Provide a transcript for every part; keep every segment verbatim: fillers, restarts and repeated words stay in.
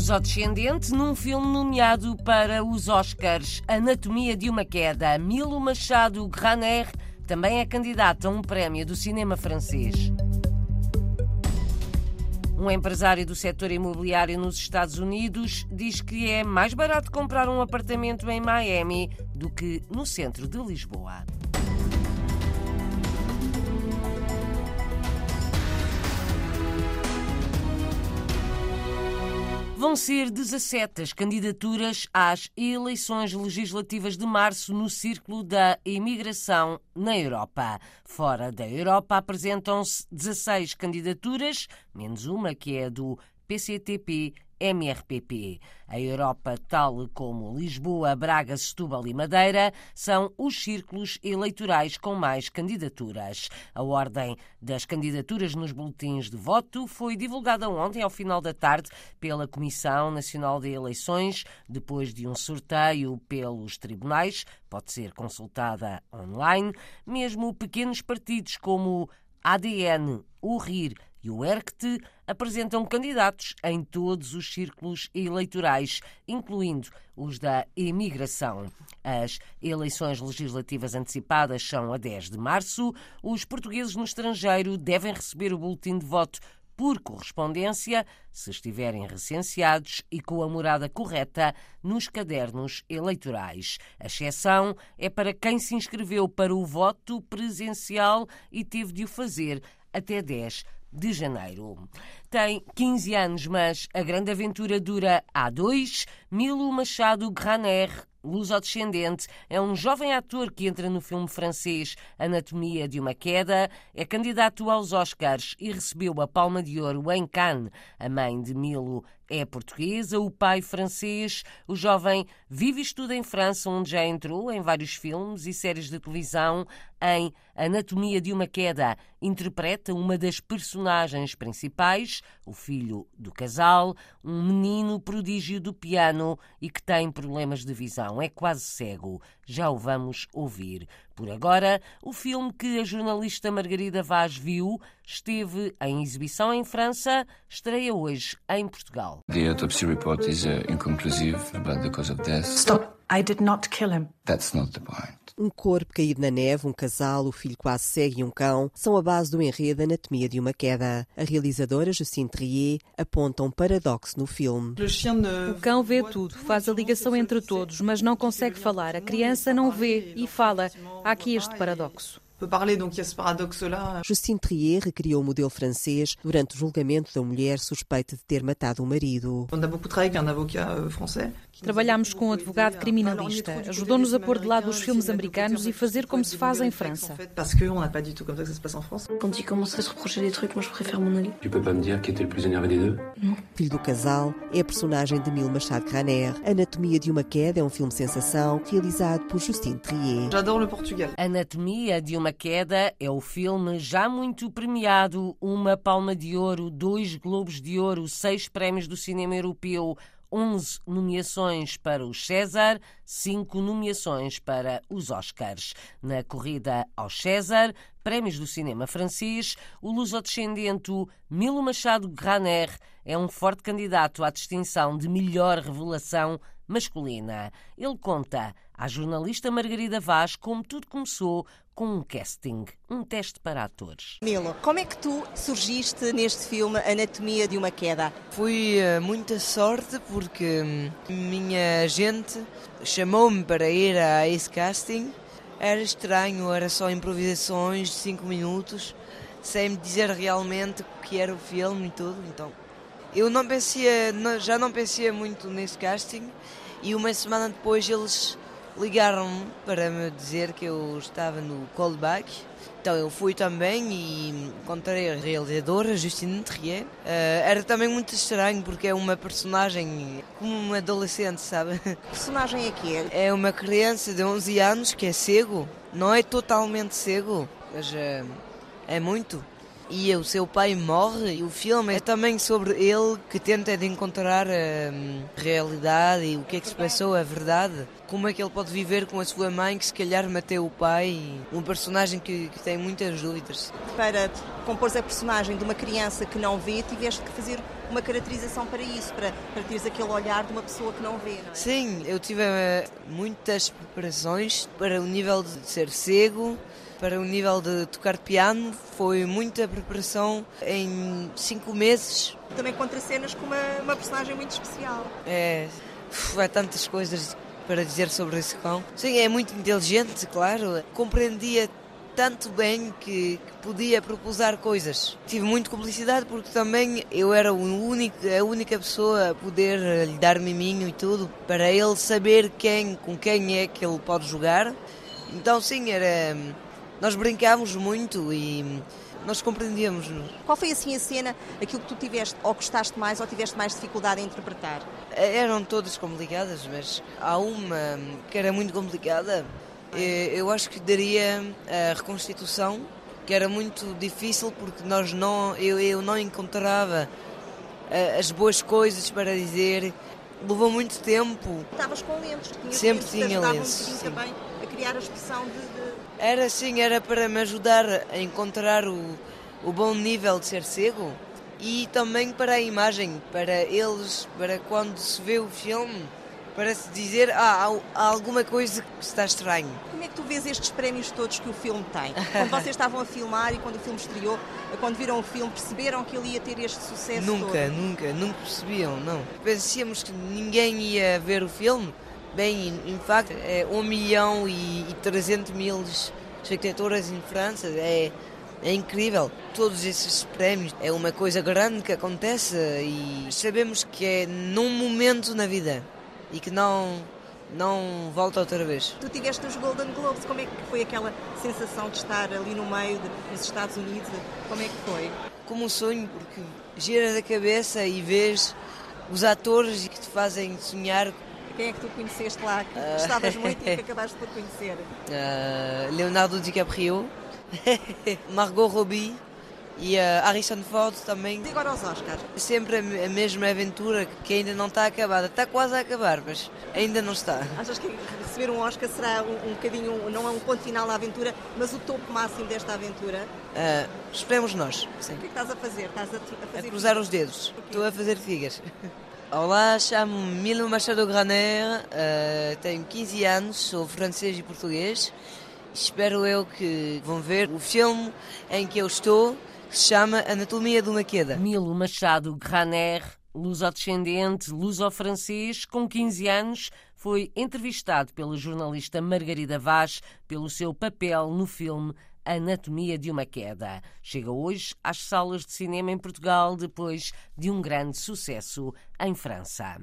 lusodescendente num filme nomeado para os Oscars, Anatomia de uma Queda. Milo Machado Graner também é candidato a um prémio do cinema francês. Um empresário do setor imobiliário nos Estados Unidos diz que é mais barato comprar um apartamento em Miami do que no centro de Lisboa. Vão ser dezassete as candidaturas às eleições legislativas de março no círculo da imigração na Europa. Fora da Europa apresentam-se dezasseis candidaturas, menos uma que é do P C T P M R P P. A Europa, tal como Lisboa, Braga, Setúbal e Madeira, são os círculos eleitorais com mais candidaturas. A ordem das candidaturas nos boletins de voto foi divulgada ontem, ao final da tarde, pela Comissão Nacional de Eleições, depois de um sorteio pelos tribunais. Pode ser consultada online. Mesmo pequenos partidos como A D N, o R I R e o E R C T apresentam candidatos em todos os círculos eleitorais, incluindo os da imigração. As eleições legislativas antecipadas são a dez de março. Os portugueses no estrangeiro devem receber o boletim de voto por correspondência, se estiverem recenseados e com a morada correta nos cadernos eleitorais. A exceção é para quem se inscreveu para o voto presencial e teve de o fazer até dez de janeiro. Tem quinze anos, mas a grande aventura dura há dois. Milo Machado Graner, lusodescendente, é um jovem ator que entra no filme francês Anatomia de uma Queda, é candidato aos Oscars e recebeu a Palma de Ouro em Cannes. A mãe de Milo é portuguesa, o pai francês. O jovem vive e estuda em França, onde já entrou em vários filmes e séries de televisão. Em Anatomia de uma Queda, interpreta uma das personagens principais, o filho do casal, um menino prodígio do piano e que tem problemas de visão. É quase cego. Já o vamos ouvir. Por agora, o filme que a jornalista Margarida Vaz viu esteve em exibição em França, estreia hoje em Portugal. The autopsy report is uh, inconclusive about the cause of death. Stop. I did not kill him. That's not the point. Um corpo caído na neve, um casal, o filho quase cego e um cão são a base do enredo Anatomia de uma Queda. A realizadora Justine Triet aponta um paradoxo no filme. O cão vê tudo, faz a ligação entre todos, mas não consegue falar. A criança não vê e fala. Há aqui este paradoxo. Justine Triet recriou o modelo francês durante o julgamento da mulher suspeita de ter matado o marido. Trabalhámos com um advogado criminalista. Ajudou-nos a pôr de lado os filmes americanos e fazer como se faz em França. Quando ils commencent à se reprocher des trucs, moi je préfère m'en aller. Tu peux pas me dire qui était le plus énervé des deux? Não. Filho do casal é a personagem de Milo Machado Graner. Anatomia de uma Queda é um filme sensação realizado por Justine Triet. J'adore le Portugal. Anatomia de uma A Queda é o filme já muito premiado, uma Palma de Ouro, dois Globos de Ouro, seis prémios do cinema europeu, onze nomeações para os César, cinco nomeações para os Oscars. Na corrida aos César, prémios do cinema francês, o lusodescendente Milo Machado Graner é um forte candidato à distinção de melhor revelação masculina. Ele conta à jornalista Margarida Vaz como tudo começou com um casting, um teste para atores. Milo, como é que tu surgiste neste filme Anatomia de uma Queda? Foi uh, muita sorte porque um, minha gente chamou-me para ir a esse casting. Era estranho, era só improvisações de cinco minutos, sem me dizer realmente o que era o filme e tudo, então... Eu não pensei, já não pensei muito nesse casting e uma semana depois eles ligaram-me para me dizer que eu estava no callback. Então eu fui também e encontrei a realizadora, Justine Triet. Uh, era também muito estranho porque é uma personagem como uma adolescente, sabe? Que personagem é que é? É uma criança de onze anos que é cego. Não é totalmente cego, mas uh, é muito. E o seu pai morre e o filme é também sobre ele que tenta de encontrar a realidade e o que é que se passou, a verdade. Como é que ele pode viver com a sua mãe que se calhar matou o pai. Um personagem que, que tem muitas dúvidas. Para compor a personagem de uma criança que não vê, tiveste que fazer uma caracterização para isso, para, para teres aquele olhar de uma pessoa que não vê, não é? Sim, eu tive muitas preparações para o nível de ser cego, para o nível de tocar piano, foi muita preparação em cinco meses. Também contra cenas com uma, uma personagem muito especial. É, há tantas coisas para dizer sobre esse cão. Sim, é muito inteligente, claro, compreendia tanto bem que, que podia propusar coisas. Tive muita publicidade porque também eu era o único, a única pessoa a poder lhe dar miminho e tudo, para ele saber quem, com quem é que ele pode jogar. Então sim, era... Nós brincámos muito e nós compreendíamos-nos. Qual foi assim a cena, aquilo que tu tiveste, ou gostaste mais, ou tiveste mais dificuldade em interpretar? Eram todas complicadas, mas há uma que era muito complicada. Eu acho que daria a reconstituição, que era muito difícil porque nós não, eu, eu não encontrava as boas coisas para dizer. Levou muito tempo. Estavas com lentes? Sempre tinha lentes. Um também a criar a expressão de... Era assim, era para me ajudar a encontrar o, o bom nível de ser cego e também para a imagem, para eles, para quando se vê o filme, para se dizer ah, há alguma coisa que está estranho. Como é que tu vês estes prémios todos que o filme tem? Quando vocês estavam a filmar e quando o filme estreou, quando viram o filme, perceberam que ele ia ter este sucesso todo? Nunca, nunca, nunca percebiam, não. Pensíamos que ninguém ia ver o filme. Bem, em facto, é um milhão e trezentos mil espectadores em França, é, é incrível. Todos esses prémios é uma coisa grande que acontece e sabemos que é num momento na vida e que não, não volta outra vez. Tu tiveste os Golden Globes, como é que foi aquela sensação de estar ali no meio dos Estados Unidos? Como é que foi? Como um sonho, porque giras a cabeça e vês os atores que te fazem sonhar. Quem é que tu conheceste lá, que gostavas muito e que acabaste por conhecer? Uh, Leonardo DiCaprio, Margot Robbie e uh, Harrison Ford também. E agora aos Oscars? Sempre a mesma aventura que ainda não está acabada. Está quase a acabar, mas ainda não está. Achas que receber um Oscar será um, um bocadinho, não é um ponto final da aventura, mas o topo máximo desta aventura? Uh, esperemos nós, sim. O que é que estás a fazer? Estás a, a, fazer a cruzar figas? Os dedos. Estou a fazer figas. Olá, chamo-me Milo Machado Graner, uh, tenho quinze anos, sou francês e português. Espero eu que vão ver o filme em que eu estou, que se chama Anatomia de uma Queda. Milo Machado Graner, luso-descendente, luso-francês, com quinze anos, foi entrevistado pela jornalista Margarida Vaz pelo seu papel no filme Anatomia de uma Queda. Chega hoje às salas de cinema em Portugal depois de um grande sucesso em França.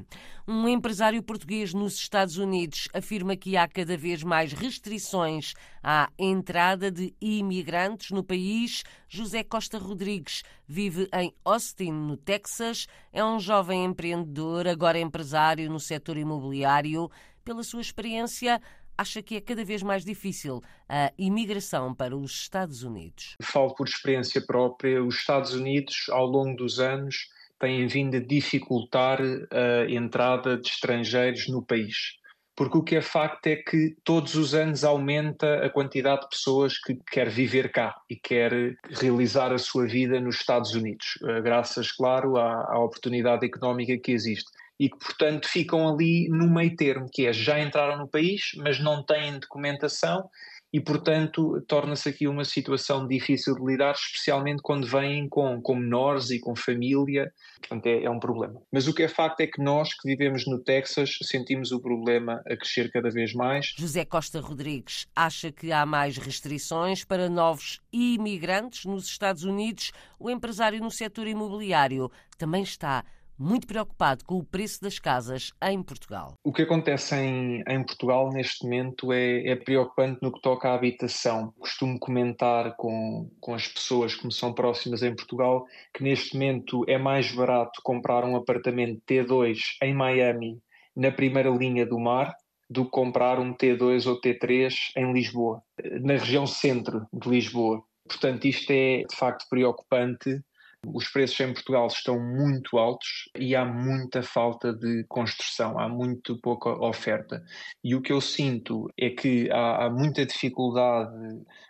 Um empresário português nos Estados Unidos afirma que há cada vez mais restrições à entrada de imigrantes no país. José Costa Rodrigues vive em Austin, no Texas. É um jovem empreendedor, agora empresário no setor imobiliário. Pela sua experiência, acha que é cada vez mais difícil a imigração para os Estados Unidos. Falo por experiência própria. Os Estados Unidos, ao longo dos anos, têm vindo a dificultar a entrada de estrangeiros no país. Porque o que é facto é que todos os anos aumenta a quantidade de pessoas que quer viver cá e quer realizar a sua vida nos Estados Unidos, graças, claro, à, à oportunidade económica que existe. E que, portanto, ficam ali no meio termo, que é já entraram no país, mas não têm documentação e, portanto, torna-se aqui uma situação difícil de lidar, especialmente quando vêm com, com menores e com família. Portanto, é, é um problema. Mas o que é facto é que nós, que vivemos no Texas, sentimos o problema a crescer cada vez mais. José Costa Rodrigues acha que há mais restrições para novos imigrantes nos Estados Unidos. O empresário no setor imobiliário também está muito preocupado com o preço das casas em Portugal. O que acontece em, em Portugal neste momento é, é preocupante no que toca à habitação. Costumo comentar com, com as pessoas que me são próximas em Portugal que neste momento é mais barato comprar um apartamento T dois em Miami, na primeira linha do mar, do que comprar um T dois ou T três em Lisboa, na região centro de Lisboa. Portanto, isto é de facto preocupante. Os preços em Portugal estão muito altos e há muita falta de construção, há muito pouca oferta. E o que eu sinto é que há, há muita dificuldade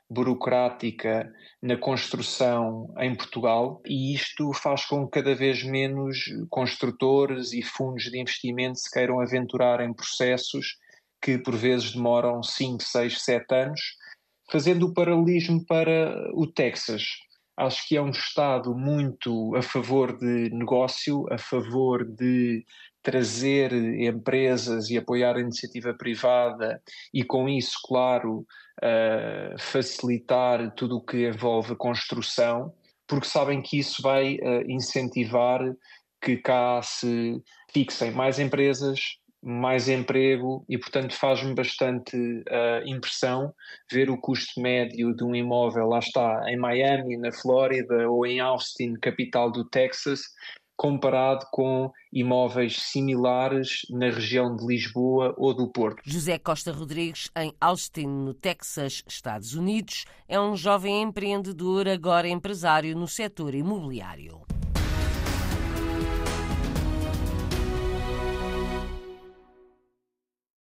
burocrática na construção em Portugal, e isto faz com que cada vez menos construtores e fundos de investimento se queiram aventurar em processos que por vezes demoram cinco, seis, sete anos. Fazendo o paralelismo para o Texas, acho que é um estado muito a favor de negócio, a favor de trazer empresas e apoiar a iniciativa privada e com isso, claro, uh, facilitar tudo o que envolve a construção, porque sabem que isso vai uh, incentivar que cá se fixem mais empresas, mais emprego, e portanto faz-me bastante uh, impressão ver o custo médio de um imóvel, lá está, em Miami, na Flórida ou em Austin, capital do Texas, comparado com imóveis similares na região de Lisboa ou do Porto. José Costa Rodrigues, em Austin, no Texas, Estados Unidos, é um jovem empreendedor, agora empresário no setor imobiliário.